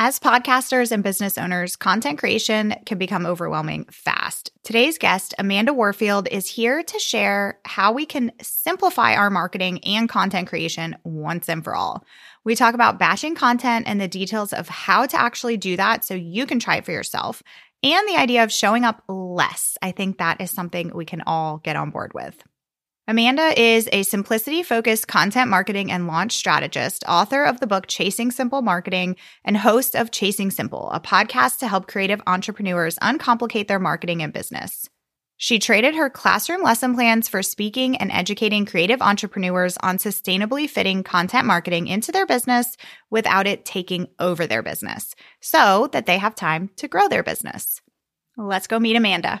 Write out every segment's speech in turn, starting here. As podcasters and business owners, content creation can become overwhelming fast. Today's guest, Amanda Warfield, is here to share how we can simplify our marketing and content creation once and for all. We talk about batching content and the details of how to actually do that so you can try it for yourself, and the idea of showing up less. I think that is something we can all get on board with. Amanda is a simplicity-focused content marketing and launch strategist, author of the book Chasing Simple Marketing, and host of Chasing Simple, a podcast to help creative entrepreneurs uncomplicate their marketing and business. She traded her classroom lesson plans for speaking and educating creative entrepreneurs on sustainably fitting content marketing into their business without it taking over their business, so that they have time to grow their business. Let's go meet Amanda.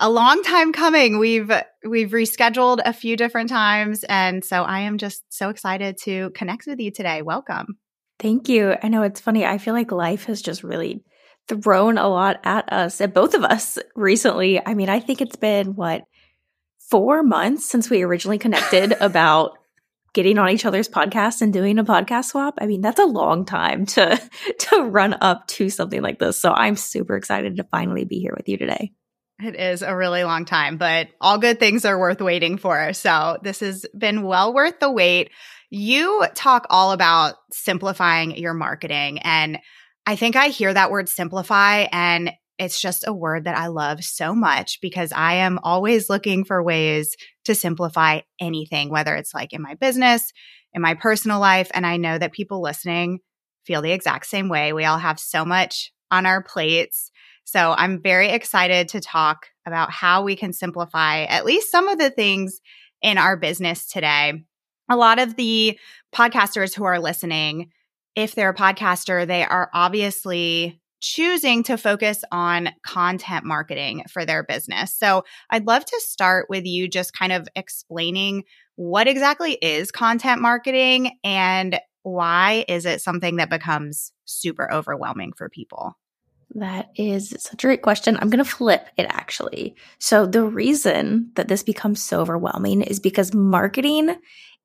a long time coming. We've rescheduled a few different times, and so I am just so excited to connect with you today. Welcome. Thank you. I know it's funny. I feel like life has just really thrown a lot at us, at both of us recently. I mean, I think it's been, 4 months since we originally connected about getting on each other's podcasts and doing a podcast swap. I mean, that's a long time to run up to something like this. So I'm super excited to finally be here with you today. It is a really long time, but all good things are worth waiting for. So this has been well worth the wait. You talk all about simplifying your marketing, and I think I hear that word simplify, and it's just a word that I love so much because I am always looking for ways to simplify anything, whether it's in my business, in my personal life. And I know that people listening feel the exact same way. We all have so much on our plates. So I'm very excited to talk about how we can simplify at least some of the things in our business today. A lot of the podcasters who are listening, if they're a podcaster, they are obviously choosing to focus on content marketing for their business. So I'd love to start with you just kind of explaining what exactly is content marketing and why is it something that becomes super overwhelming for people? That is such a great question. I'm going to flip it, actually. So the reason that this becomes so overwhelming is because marketing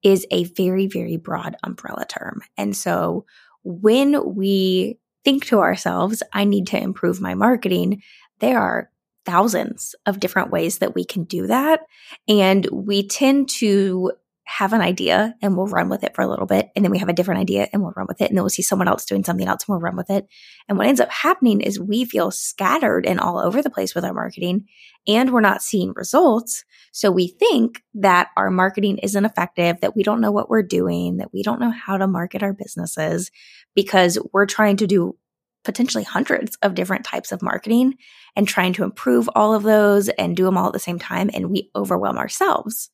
is a very, very broad umbrella term. And so when we think to ourselves, I need to improve my marketing, there are thousands of different ways that we can do that. And we tend to have an idea and we'll run with it for a little bit. And then we have a different idea and we'll run with it. And then we'll see someone else doing something else and we'll run with it. And what ends up happening is we feel scattered and all over the place with our marketing, and we're not seeing results. So we think that our marketing isn't effective, that we don't know what we're doing, that we don't know how to market our businesses because we're trying to do potentially hundreds of different types of marketing and trying to improve all of those and do them all at the same time. And we overwhelm ourselves.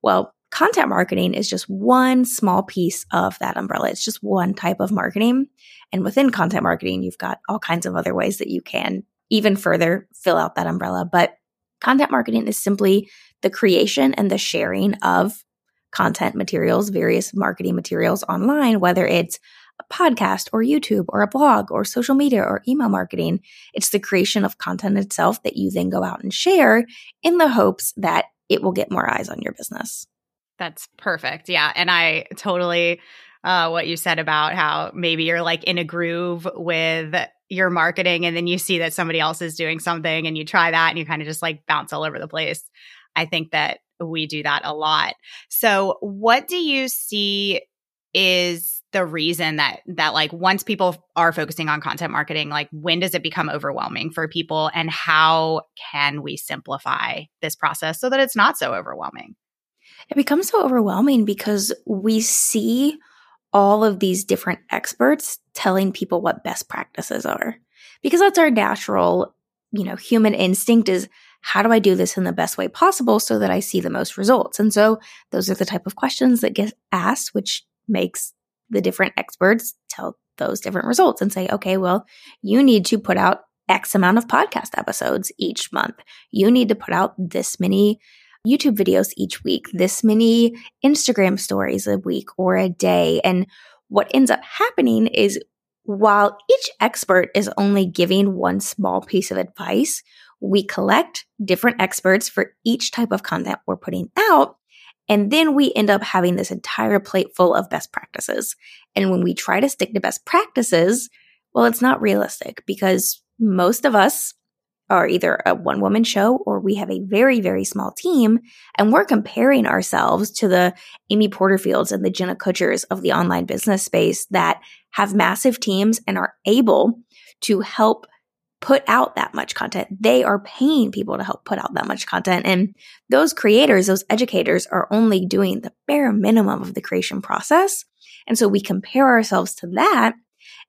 Well, content marketing is just one small piece of that umbrella. It's just one type of marketing. And within content marketing, you've got all kinds of other ways that you can even further fill out that umbrella. But content marketing is simply the creation and the sharing of content materials, various marketing materials online, whether it's a podcast or YouTube or a blog or social media or email marketing. It's the creation of content itself that you then go out and share in the hopes that it will get more eyes on your business. That's perfect. Yeah. And I totally what you said about how maybe you're in a groove with your marketing and then you see that somebody else is doing something and you try that and you kind of just bounce all over the place. I think that we do that a lot. So what do you see is the reason that once people are focusing on content marketing, when does it become overwhelming for people and how can we simplify this process so that it's not so overwhelming? It becomes so overwhelming because we see all of these different experts telling people what best practices are, because that's our natural, human instinct is, how do I do this in the best way possible so that I see the most results? And so those are the type of questions that get asked, which makes the different experts tell those different results and say, okay, well, you need to put out X amount of podcast episodes each month. You need to put out this many YouTube videos each week, this many Instagram stories a week or a day. And what ends up happening is while each expert is only giving one small piece of advice, we collect different experts for each type of content we're putting out. And then we end up having this entire plate full of best practices. And when we try to stick to best practices, well, it's not realistic because most of us are either a one-woman show or we have a very, very small team, and we're comparing ourselves to the Amy Porterfields and the Jenna Kutchers of the online business space that have massive teams and are able to help put out that much content. They are paying people to help put out that much content. And those creators, those educators are only doing the bare minimum of the creation process. And so we compare ourselves to that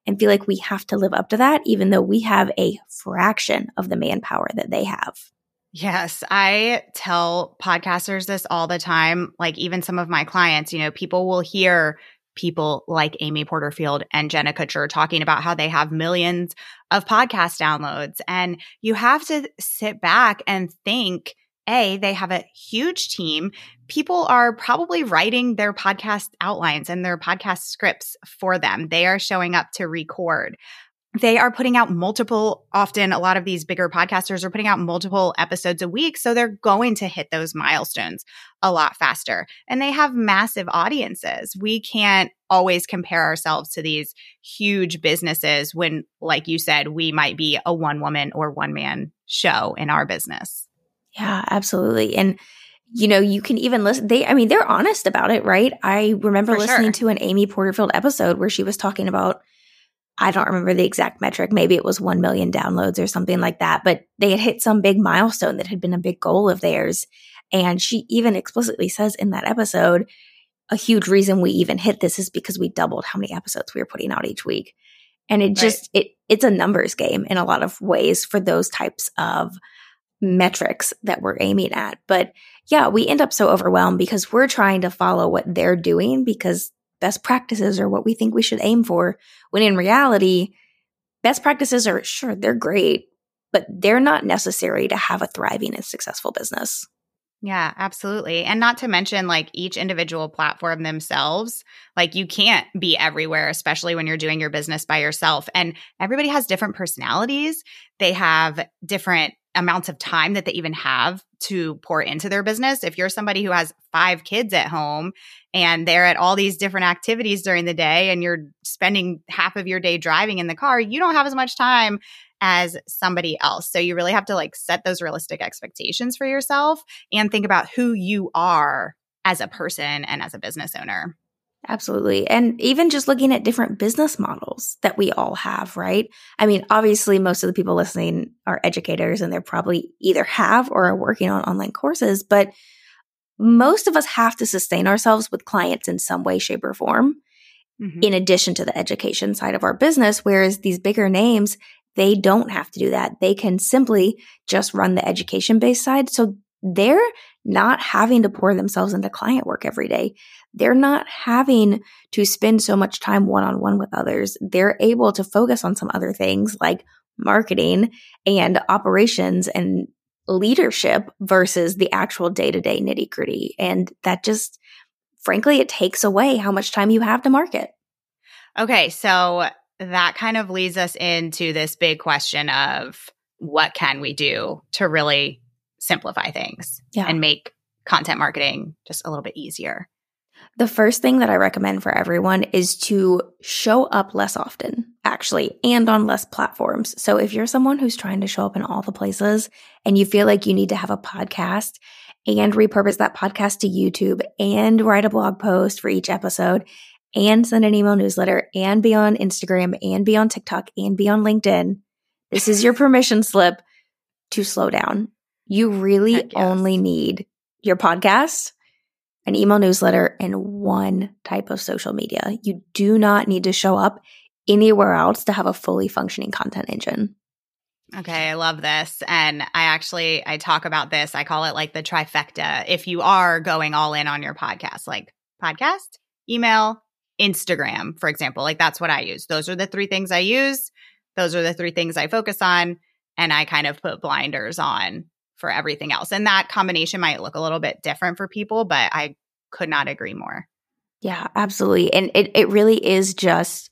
and feel like we have to live up to that, even though we have a fraction of the manpower that they have. Yes. I tell podcasters this all the time. Like even some of my clients, you know, people will hear people like Amy Porterfield and Jenna Kutcher talking about how they have millions of podcast downloads. And you have to sit back and think, A, they have a huge team. People are probably writing their podcast outlines and their podcast scripts for them. They are showing up to record. They are putting out multiple, often a lot of these bigger podcasters are putting out multiple episodes a week. So they're going to hit those milestones a lot faster. And they have massive audiences. We can't always compare ourselves to these huge businesses when, like you said, we might be a one-woman or one-man show in our business. Yeah, absolutely. And, you know, you can even listen. They're honest about it, right? I remember listening to an Amy Porterfield episode where she was talking about, I don't remember the exact metric. Maybe it was 1 million downloads or something like that. But they had hit some big milestone that had been a big goal of theirs. And she even explicitly says in that episode, a huge reason we even hit this is because we doubled how many episodes we were putting out each week. And it just, it's a numbers game in a lot of ways for those types of metrics that we're aiming at. But yeah, we end up so overwhelmed because we're trying to follow what they're doing because best practices are what we think we should aim for. When in reality, best practices are sure, they're great, but they're not necessary to have a thriving and successful business. Yeah, absolutely. And not to mention like each individual platform themselves, like you can't be everywhere, especially when you're doing your business by yourself. And everybody has different personalities. They have different amounts of time that they even have to pour into their business. If you're somebody who has 5 kids at home and they're at all these different activities during the day and you're spending half of your day driving in the car, you don't have as much time as somebody else. So you really have to like set those realistic expectations for yourself and think about who you are as a person and as a business owner. Absolutely. And even just looking at different business models that we all have, right? I mean, obviously, most of the people listening are educators and they're probably either have or are working on online courses, but most of us have to sustain ourselves with clients in some way, shape, or form, in addition to the education side of our business, whereas these bigger names, they don't have to do that. They can simply just run the education-based side. So they're not having to pour themselves into client work every day. They're not having to spend so much time one-on-one with others. They're able to focus on some other things like marketing and operations and leadership versus the actual day-to-day nitty-gritty. And that just, frankly, it takes away how much time you have to market. Okay, so that kind of leads us into this big question of what can we do to really simplify things and make content marketing just a little bit easier? The first thing that I recommend for everyone is to show up less often, actually, and on less platforms. So if you're someone who's trying to show up in all the places and you feel like you need to have a podcast and repurpose that podcast to YouTube and write a blog post for each episode and send an email newsletter and be on Instagram and be on TikTok and be on LinkedIn, this is your permission slip to slow down. You really only need your podcast, an email newsletter, and one type of social media. You do not need to show up anywhere else to have a fully functioning content engine. Okay, I love this. And I talk about this. I call it like the trifecta. If you are going all in on your podcast, like podcast, email, Instagram, for example. Like, that's what I use. Those are the three things I use. Those are the three things I focus on. And I kind of put blinders on for everything else. And that combination might look a little bit different for people, but I could not agree more. Yeah, absolutely. And it really is just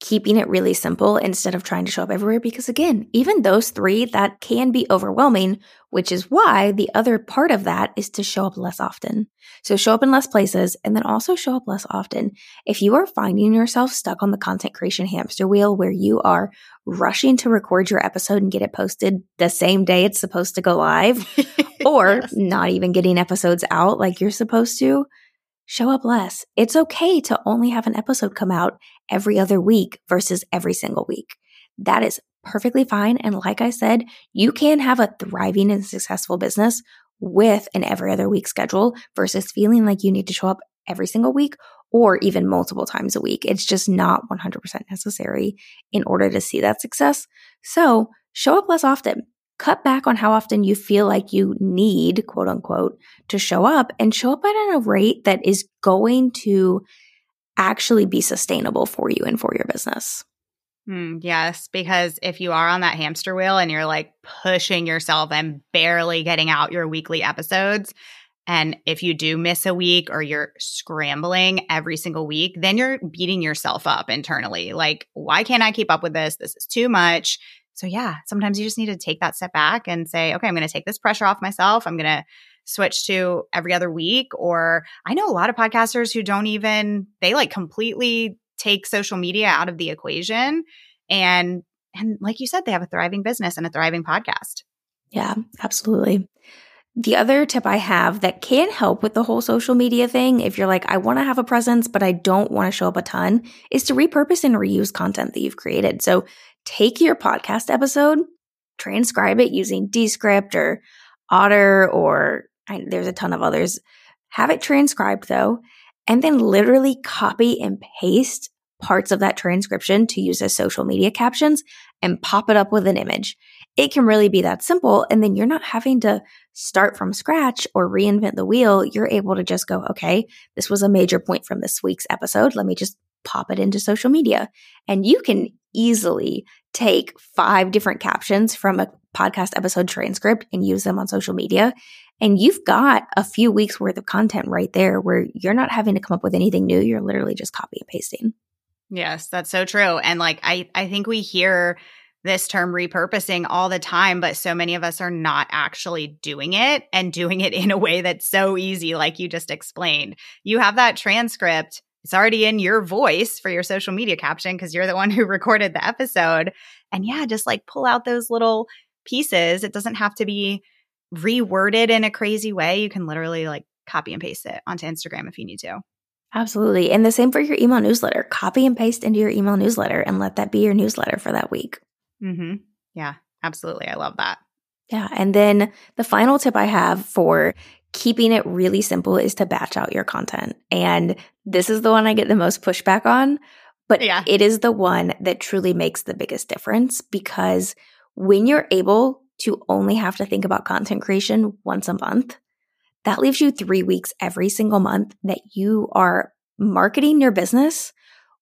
keeping it really simple instead of trying to show up everywhere. Because again, even those three, that can be overwhelming, which is why the other part of that is to show up less often. So show up in less places and then also show up less often. If you are finding yourself stuck on the content creation hamster wheel where you are rushing to record your episode and get it posted the same day it's supposed to go live or yes, not even getting episodes out like you're supposed to, show up less. It's okay to only have an episode come out every other week versus every single week. That is perfectly fine. And like I said, you can have a thriving and successful business with an every other week schedule versus feeling like you need to show up every single week or even multiple times a week. It's just not 100% necessary in order to see that success. So show up less often. Cut back on how often you feel like you need, quote unquote, to show up, and show up at a rate that is going to actually be sustainable for you and for your business. Yes, because if you are on that hamster wheel and you're like pushing yourself and barely getting out your weekly episodes, and if you do miss a week or you're scrambling every single week, then you're beating yourself up internally. Like, why can't I keep up with this? This is too much. So yeah, sometimes you just need to take that step back and say, okay, I'm going to take this pressure off myself. I'm going to switch to every other week. Or I know a lot of podcasters who they like completely take social media out of the equation. And like you said, they have a thriving business and a thriving podcast. Yeah, absolutely. The other tip I have that can help with the whole social media thing, if you're like, I want to have a presence, but I don't want to show up a ton, is to repurpose and reuse content that you've created. So take your podcast episode, transcribe it using Descript or Otter, or there's a ton of others. Have it transcribed though, and then literally copy and paste parts of that transcription to use as social media captions and pop it up with an image. It can really be that simple. And then you're not having to start from scratch or reinvent the wheel. You're able to just go, okay, this was a major point from this week's episode. Let me just pop it into social media. And you can easily take 5 different captions from a podcast episode transcript and use them on social media. And you've got a few weeks worth of content right there where you're not having to come up with anything new. You're literally just copy and pasting. Yes, that's so true. And like, I think we hear this term repurposing all the time, but so many of us are not actually doing it and doing it in a way that's so easy, like you just explained. You have that transcript. It's already in your voice for your social media caption because you're the one who recorded the episode. And yeah, just like pull out those little pieces. It doesn't have to be reworded in a crazy way. You can literally like copy and paste it onto Instagram if you need to. Absolutely. And the same for your email newsletter. Copy and paste into your email newsletter and let that be your newsletter for that week. Mm-hmm. Yeah, absolutely. I love that. Yeah. And then the final tip I have for keeping it really simple is to batch out your content. And this is the one I get the most pushback on, but yeah, it is the one that truly makes the biggest difference, because when you're able to only have to think about content creation once a month, that leaves you 3 weeks every single month that you are marketing your business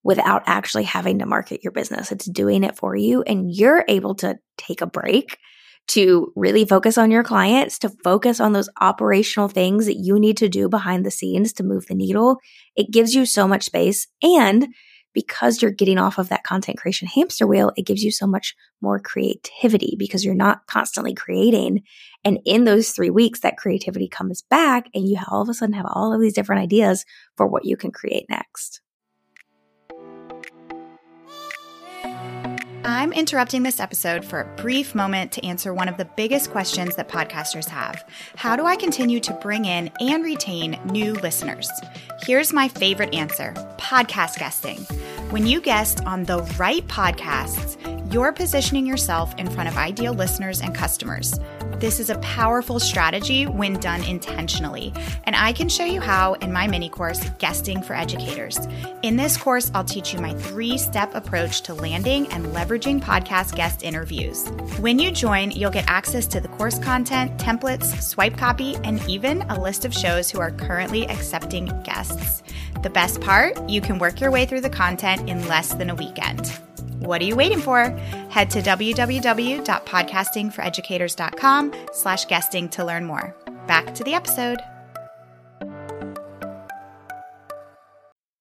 without actually having to market your business. It's doing it for you, and you're able to take a break to really focus on your clients, to focus on those operational things that you need to do behind the scenes to move the needle. It gives you so much space. And because you're getting off of that content creation hamster wheel, it gives you so much more creativity because you're not constantly creating. And in those 3 weeks, that creativity comes back and you all of a sudden have all of these different ideas for what you can create next. I'm interrupting this episode for a brief moment to answer one of the biggest questions that podcasters have. How do I continue to bring in and retain new listeners? Here's my favorite answer: podcast guesting. When you guest on the right podcasts, you're positioning yourself in front of ideal listeners and customers. This is a powerful strategy when done intentionally, and I can show you how in my mini course, Guesting for Educators. In this course, I'll teach you my 3-step approach to landing and leveraging podcast guest interviews. When you join, you'll get access to the course content, templates, swipe copy, and even a list of shows who are currently accepting guests. The best part, you can work your way through the content in less than a weekend. What are you waiting for? Head to www.podcastingforeducators.com/guesting to learn more. Back to the episode.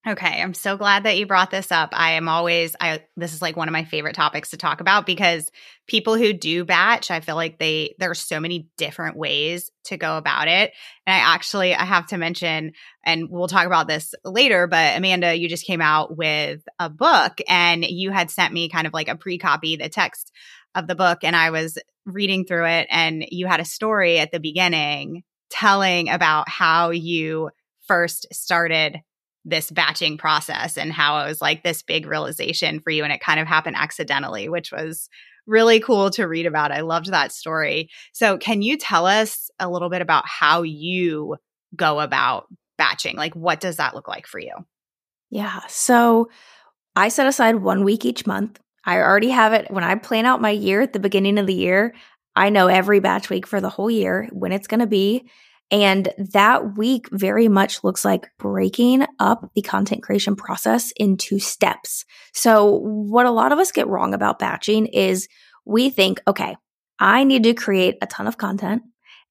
Okay, I'm so glad that you brought this up. This is like one of my favorite topics to talk about, because people who do batch, I feel like there are so many different ways to go about it. And I have to mention, and we'll talk about this later, but Amanda, you just came out with a book, and you had sent me kind of like a pre-copy, the text of the book, and I was reading through it, and you had a story at the beginning telling about how you first started this batching process and how it was like this big realization for you, and it kind of happened accidentally, which was really cool to read about. I loved that story. So can you tell us a little bit about how you go about batching? Like, what does that look like for you? Yeah. So I set aside 1 week each month. I already have it. When I plan out my year at the beginning of the year, I know every batch week for the whole year when it's going to be. And that week very much looks like breaking up the content creation process into steps. So what a lot of us get wrong about batching is we think, okay, I need to create a ton of content,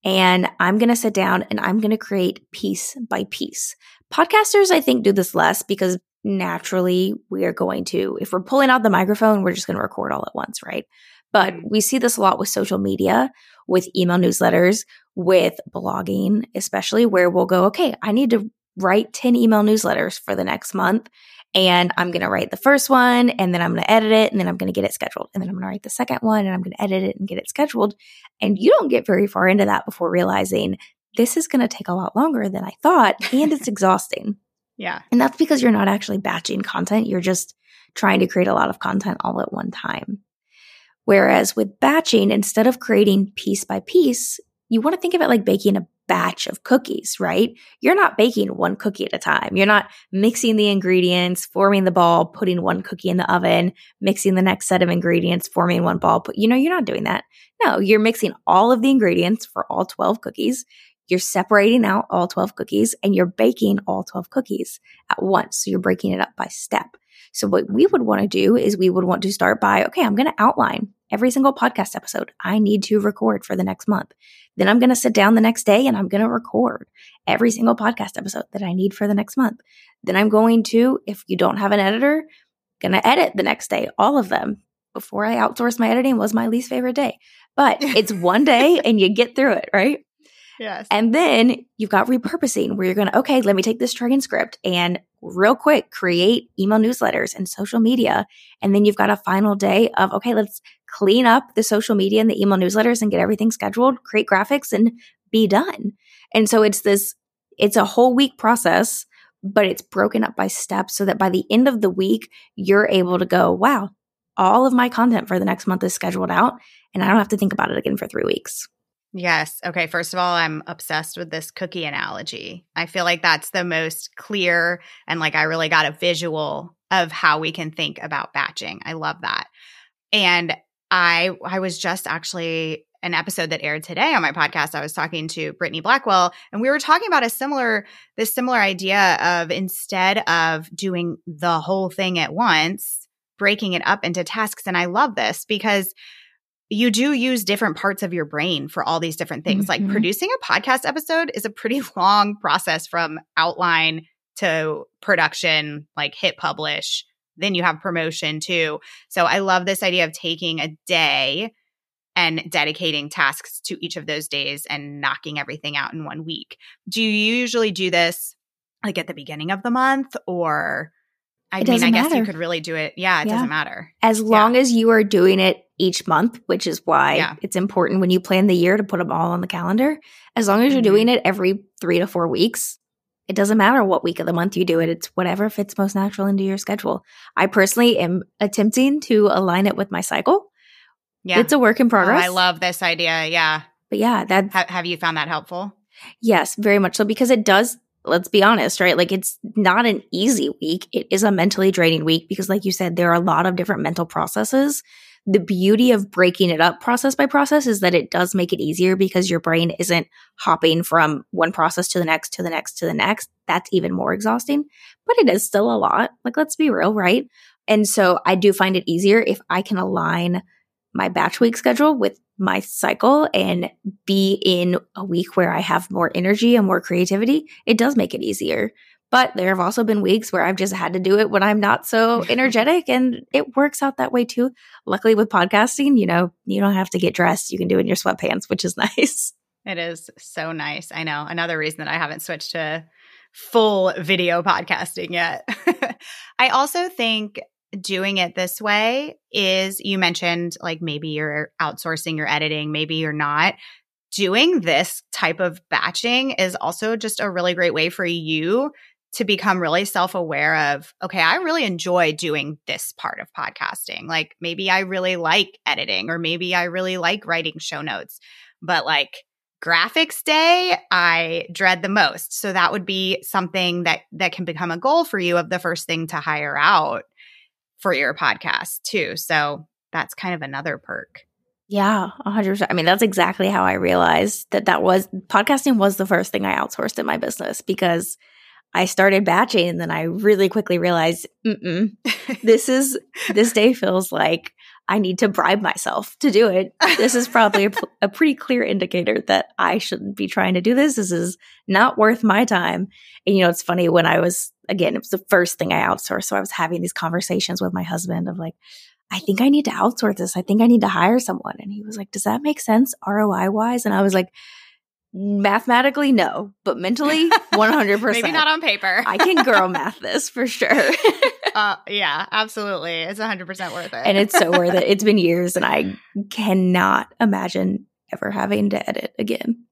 and I'm going to sit down and I'm going to create piece by piece. Podcasters, I think, do this less because naturally we are going to, if we're pulling out the microphone, we're just going to record all at once, right? But we see this a lot with social media, with email newsletters, with blogging, especially, where we'll go, okay, I need to write 10 email newsletters for the next month, and I'm going to write the first one, and then I'm going to edit it, and then I'm going to get it scheduled, and then I'm going to write the second one, and I'm going to edit it and get it scheduled. And you don't get very far into that before realizing this is going to take a lot longer than I thought, and it's exhausting. Yeah. And that's because you're not actually batching content. You're just trying to create a lot of content all at one time. Whereas with batching, instead of creating piece by piece, you want to think of it like baking a batch of cookies, right? You're not baking one cookie at a time. You're not mixing the ingredients, forming the ball, putting one cookie in the oven, mixing the next set of ingredients, forming one ball. You're not doing that. No, you're mixing all of the ingredients for all 12 cookies. You're separating out all 12 cookies, and you're baking all 12 cookies at once. So you're breaking it up by step. So what we would want to do is we would want to start by, okay, I'm going to outline every single podcast episode I need to record for the next month. Then I'm going to sit down the next day and I'm going to record every single podcast episode that I need for the next month. Then I'm going to, if you don't have an editor, going to edit the next day, all of them. Before I outsourced my editing was my least favorite day, but it's one day and you get through it, right? Yes. And then you've got repurposing, where you're going to, okay, let me take this transcript and real quick create email newsletters and social media. And then you've got a final day of, okay, let's clean up the social media and the email newsletters and get everything scheduled, create graphics, and be done. And so it's a whole week process, but it's broken up by steps so that by the end of the week, you're able to go, wow, all of my content for the next month is scheduled out, and I don't have to think about it again for 3 weeks. Yes. Okay. First of all, I'm obsessed with this cookie analogy. I feel like that's the most clear, and like I really got a visual of how we can think about batching. I love that. And I was just actually an episode that aired today on my podcast. I was talking to Brittany Blackwell, and we were talking about this similar idea of, instead of doing the whole thing at once, breaking it up into tasks. And I love this because you do use different parts of your brain for all these different things. Mm-hmm. Like producing a podcast episode is a pretty long process, from outline to production, like hit publish, then you have promotion too. So I love this idea of taking a day and dedicating tasks to each of those days and knocking everything out in 1 week. Do you usually do this like at the beginning of the month, or I guess you could really do it. Yeah, it doesn't matter. As long as you are doing it each month, which is why it's important when you plan the year to put them all on the calendar. As long as you're doing it every 3 to 4 weeks, it doesn't matter what week of the month you do it. It's whatever fits most natural into your schedule. I personally am attempting to align it with my cycle. Yeah. It's a work in progress. Oh, I love this idea. Yeah. But yeah, that have you found that helpful? Yes, very much so, because it does. Let's be honest, right? Like, it's not an easy week. It is a mentally draining week because, like you said, there are a lot of different mental processes the beauty of breaking it up process by process is that it does make it easier because your brain isn't hopping from one process to the next, to the next, to the next. That's even more exhausting, but it is still a lot. Like, let's be real, right? And so I do find it easier if I can align my batch week schedule with my cycle and be in a week where I have more energy and more creativity. It does make it easier. But there have also been weeks where I've just had to do it when I'm not so energetic, and it works out that way too. Luckily with podcasting, you know, you don't have to get dressed. You can do it in your sweatpants, which is nice. It is so nice. I know. Another reason that I haven't switched to full video podcasting yet. I also think doing it this way is, you mentioned like maybe you're outsourcing your editing, maybe you're not. Doing this type of batching is also just a really great way for you to become really self-aware of, okay, I really enjoy doing this part of podcasting. Like maybe I really like editing, or maybe I really like writing show notes, but like graphics day, I dread the most. So that would be something that can become a goal for you of the first thing to hire out for your podcast too. So that's kind of another perk. Yeah, 100%. I mean, that's exactly how I realized that podcasting was the first thing I outsourced in my business, because I started batching and then I really quickly realized, this day feels like I need to bribe myself to do it. This is probably a pretty clear indicator that I shouldn't be trying to do this. This is not worth my time. And, you know, it's funny when it was the first thing I outsourced. So I was having these conversations with my husband of like, I think I need to outsource this. I think I need to hire someone. And he was like, does that make sense ROI wise? And I was like, mathematically, no, but mentally, 100%. Maybe not on paper. I can girl math this for sure. Yeah, absolutely. It's 100% worth it. And it's so worth it. It's been years, and I cannot imagine ever having to edit again.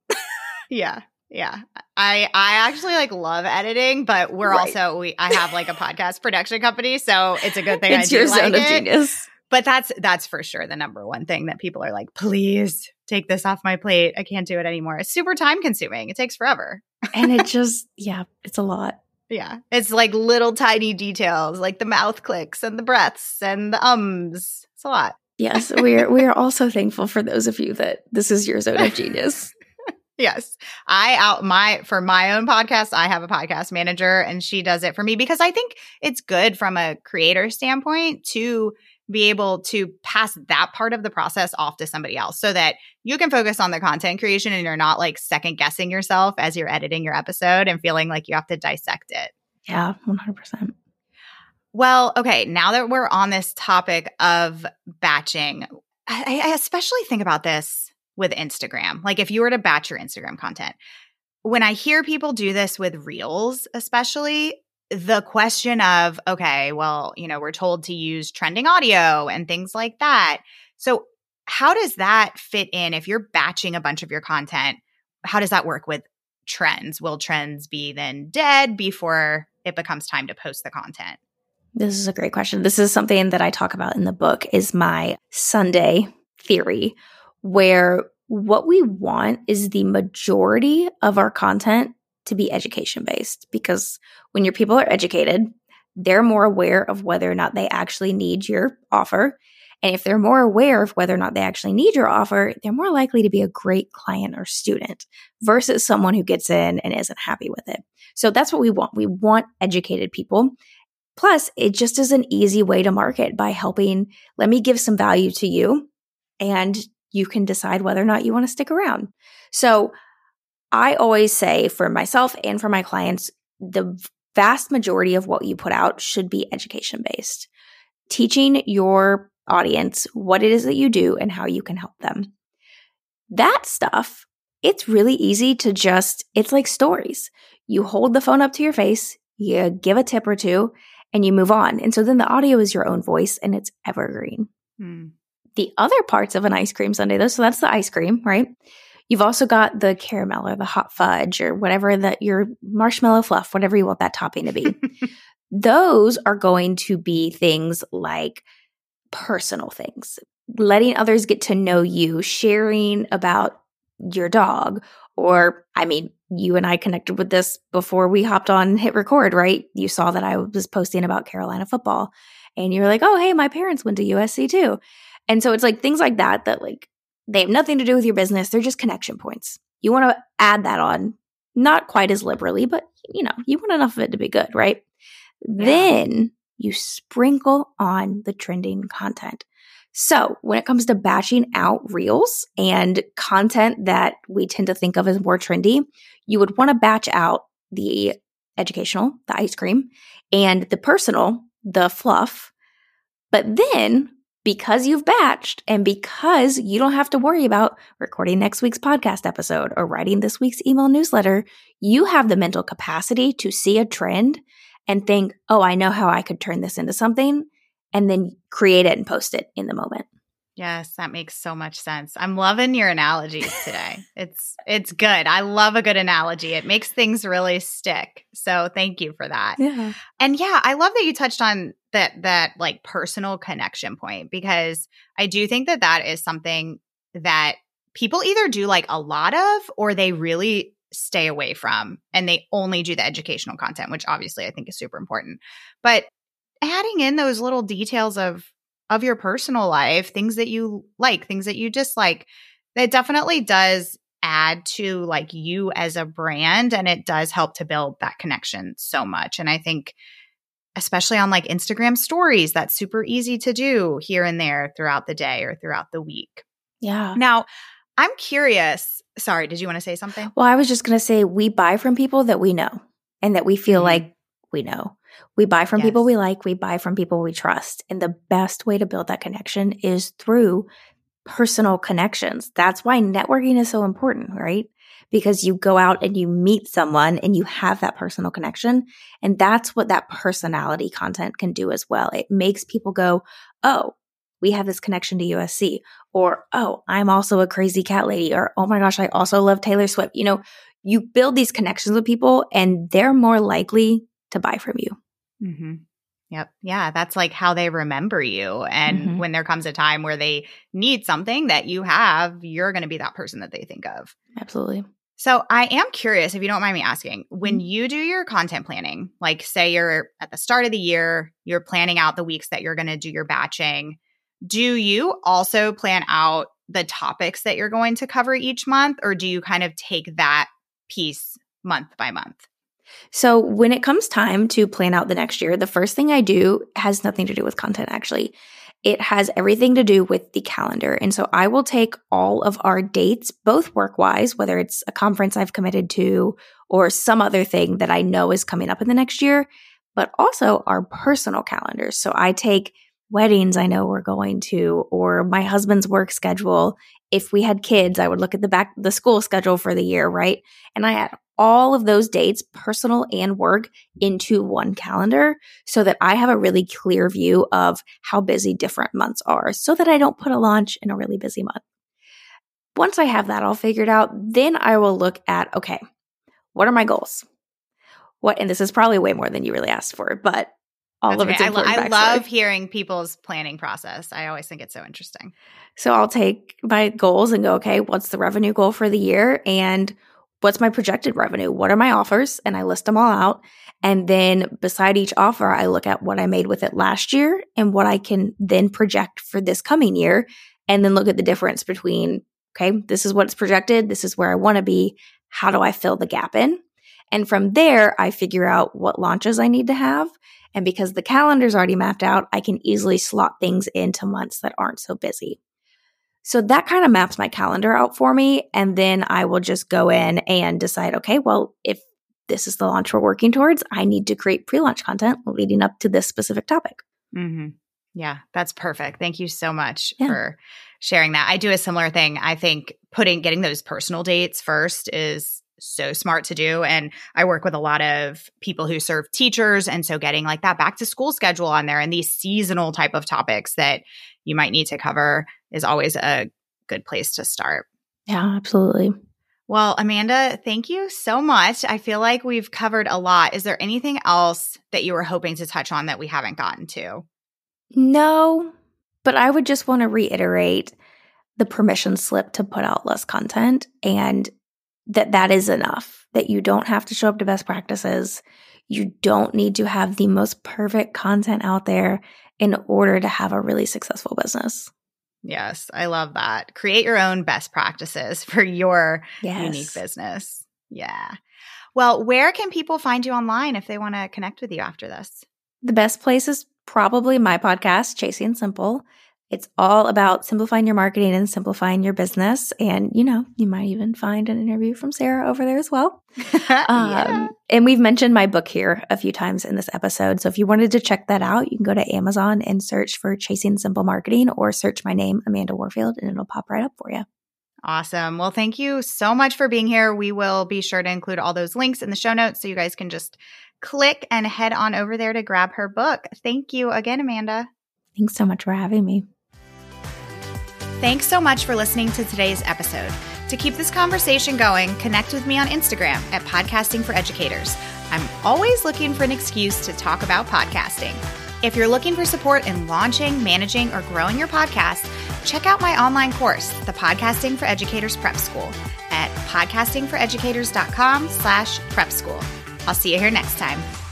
Yeah. Yeah. I actually like love editing, but we're right. I have like a podcast production company, so it's a good thing it's I do like it. It's your zone of genius. But that's for sure the number one thing that people are like, please take this off my plate. I can't do it anymore. It's super time consuming. It takes forever. And it just, yeah, it's a lot. Yeah. It's like little tiny details, like the mouth clicks and the breaths and the ums. It's a lot. Yes. We are also thankful for those of you that this is your zone of genius. Yes. For my own podcast, I have a podcast manager, and she does it for me because I think it's good from a creator standpoint to be able to pass that part of the process off to somebody else so that you can focus on the content creation and you're not like second guessing yourself as you're editing your episode and feeling like you have to dissect it. Yeah, 100%. Well, okay. Now that we're on this topic of batching, I especially think about this with Instagram. Like if you were to batch your Instagram content, when I hear people do this with Reels, especially, the question of, okay, well, you know, we're told to use trending audio and things like that. So how does that fit in if you're batching a bunch of your content? How does that work with trends? Will trends be then dead before it becomes time to post the content? This is a great question. This is something that I talk about in the book, is my Sunday theory, where what we want is the majority of our content to be education-based, because when your people are educated, they're more aware of whether or not they actually need your offer. And if they're more aware of whether or not they actually need your offer, they're more likely to be a great client or student versus someone who gets in and isn't happy with it. So that's what we want. We want educated people. Plus, it just is an easy way to market by helping, let me give some value to you, and you can decide whether or not you want to stick around. So I always say for myself and for my clients, the vast majority of what you put out should be education-based, teaching your audience what it is that you do and how you can help them. That stuff, it's really easy to just, it's like stories. You hold the phone up to your face, you give a tip or two, and you move on. And so then the audio is your own voice, and it's evergreen. Hmm. The other parts of an ice cream sundae, though, so that's the ice cream, right? You've also got the caramel or the hot fudge or whatever that your marshmallow fluff, whatever you want that topping to be. Those are going to be things like personal things, letting others get to know you, sharing about your dog, or I mean, you and I connected with this before we hopped on hit record, right? You saw that I was posting about Carolina football and you were like, oh, hey, my parents went to USC too. And so it's like things like that, that like they have nothing to do with your business. They're just connection points. You want to add that on, not quite as liberally, but you know, you want enough of it to be good, right? Yeah. Then you sprinkle on the trending content. So when it comes to batching out reels and content that we tend to think of as more trendy, you would want to batch out the educational, the ice cream, and the personal, the fluff. But then because you've batched and because you don't have to worry about recording next week's podcast episode or writing this week's email newsletter, you have the mental capacity to see a trend and think, oh, I know how I could turn this into something, and then create it and post it in the moment. Yes, that makes so much sense. I'm loving your analogies today. It's good. I love a good analogy. It makes things really stick. So thank you for that. Yeah. And yeah, I love that you touched on that like personal connection point, because I do think that that is something that people either do like a lot of or they really stay away from, and they only do the educational content, which obviously I think is super important. But adding in those little details of your personal life, things that you like, things that you dislike, that definitely does add to like you as a brand, and it does help to build that connection so much. And I think especially on like Instagram stories, that's super easy to do here and there throughout the day or throughout the week. Yeah. Now, I'm curious. Sorry, did you want to say something? Well, I was just going to say we buy from people that we know and that we feel like we know. We buy from people we like. We buy from people we trust. And the best way to build that connection is through personal connections. That's why networking is so important, right? Because you go out and you meet someone and you have that personal connection. And that's what that personality content can do as well. It makes people go, oh, we have this connection to USC, or, oh, I'm also a crazy cat lady, or, oh my gosh, I also love Taylor Swift. You know, you build these connections with people and they're more likely to buy from you. Mm-hmm. Yep. Yeah. That's like how they remember you. And when there comes a time where they need something that you have, you're going to be that person that they think of. Absolutely. So I am curious, if you don't mind me asking, when you do your content planning, like say you're at the start of the year, you're planning out the weeks that you're going to do your batching, do you also plan out the topics that you're going to cover each month, or do you kind of take that piece month by month? So when it comes time to plan out the next year, the first thing I do has nothing to do with content, actually. It has everything to do with the calendar. And so I will take all of our dates, both work-wise, whether it's a conference I've committed to or some other thing that I know is coming up in the next year, but also our personal calendars. So I take weddings I know we're going to, or my husband's work schedule. If we had kids, I would look at the school schedule for the year, right? And I add all of those dates, personal and work, into one calendar so that I have a really clear view of how busy different months are, so that I don't put a launch in a really busy month. Once I have that all figured out, then I will look at, okay, what are my goals? What, and this is probably way more than you really asked for, but That's okay. I love hearing people's planning process. I always think it's so interesting. So I'll take my goals and go, okay, what's the revenue goal for the year? And what's my projected revenue? What are my offers? And I list them all out. And then beside each offer, I look at what I made with it last year and what I can then project for this coming year. And then look at the difference between, okay, this is what's projected. This is where I want to be. How do I fill the gap in? And from there, I figure out what launches I need to have. And because the calendar's already mapped out, I can easily slot things into months that aren't so busy. So that kind of maps my calendar out for me. And then I will just go in and decide, okay, well, if this is the launch we're working towards, I need to create pre-launch content leading up to this specific topic. Mm-hmm. Yeah, that's perfect. Thank you so much for sharing that. I do a similar thing. I think getting those personal dates first is so smart to do. And I work with a lot of people who serve teachers. And so getting like that back to school schedule on there and these seasonal type of topics that you might need to cover is always a good place to start. Yeah, absolutely. Well, Amanda, thank you so much. I feel like we've covered a lot. Is there anything else that you were hoping to touch on that we haven't gotten to? No, but I would just want to reiterate the permission slip to put out less content, and that is enough, that you don't have to show up to best practices. You don't need to have the most perfect content out there in order to have a really successful business. Yes, I love that. Create your own best practices for your unique business. Yeah. Well, where can people find you online if they want to connect with you after this? The best place is probably my podcast, Chasing Simple. It's all about simplifying your marketing and simplifying your business. And, you know, you might even find an interview from Sarah over there as well. And we've mentioned my book here a few times in this episode. So if you wanted to check that out, you can go to Amazon and search for Chasing Simple Marketing or search my name, Amanda Warfield, and it'll pop right up for you. Awesome. Well, thank you so much for being here. We will be sure to include all those links in the show notes so you guys can just click and head on over there to grab her book. Thank you again, Amanda. Thanks so much for having me. Thanks so much for listening to today's episode. To keep this conversation going, connect with me on Instagram at Podcasting for Educators. I'm always looking for an excuse to talk about podcasting. If you're looking for support in launching, managing, or growing your podcast, check out my online course, the Podcasting for Educators Prep School, at podcastingforeducators.com/prep school. I'll see you here next time.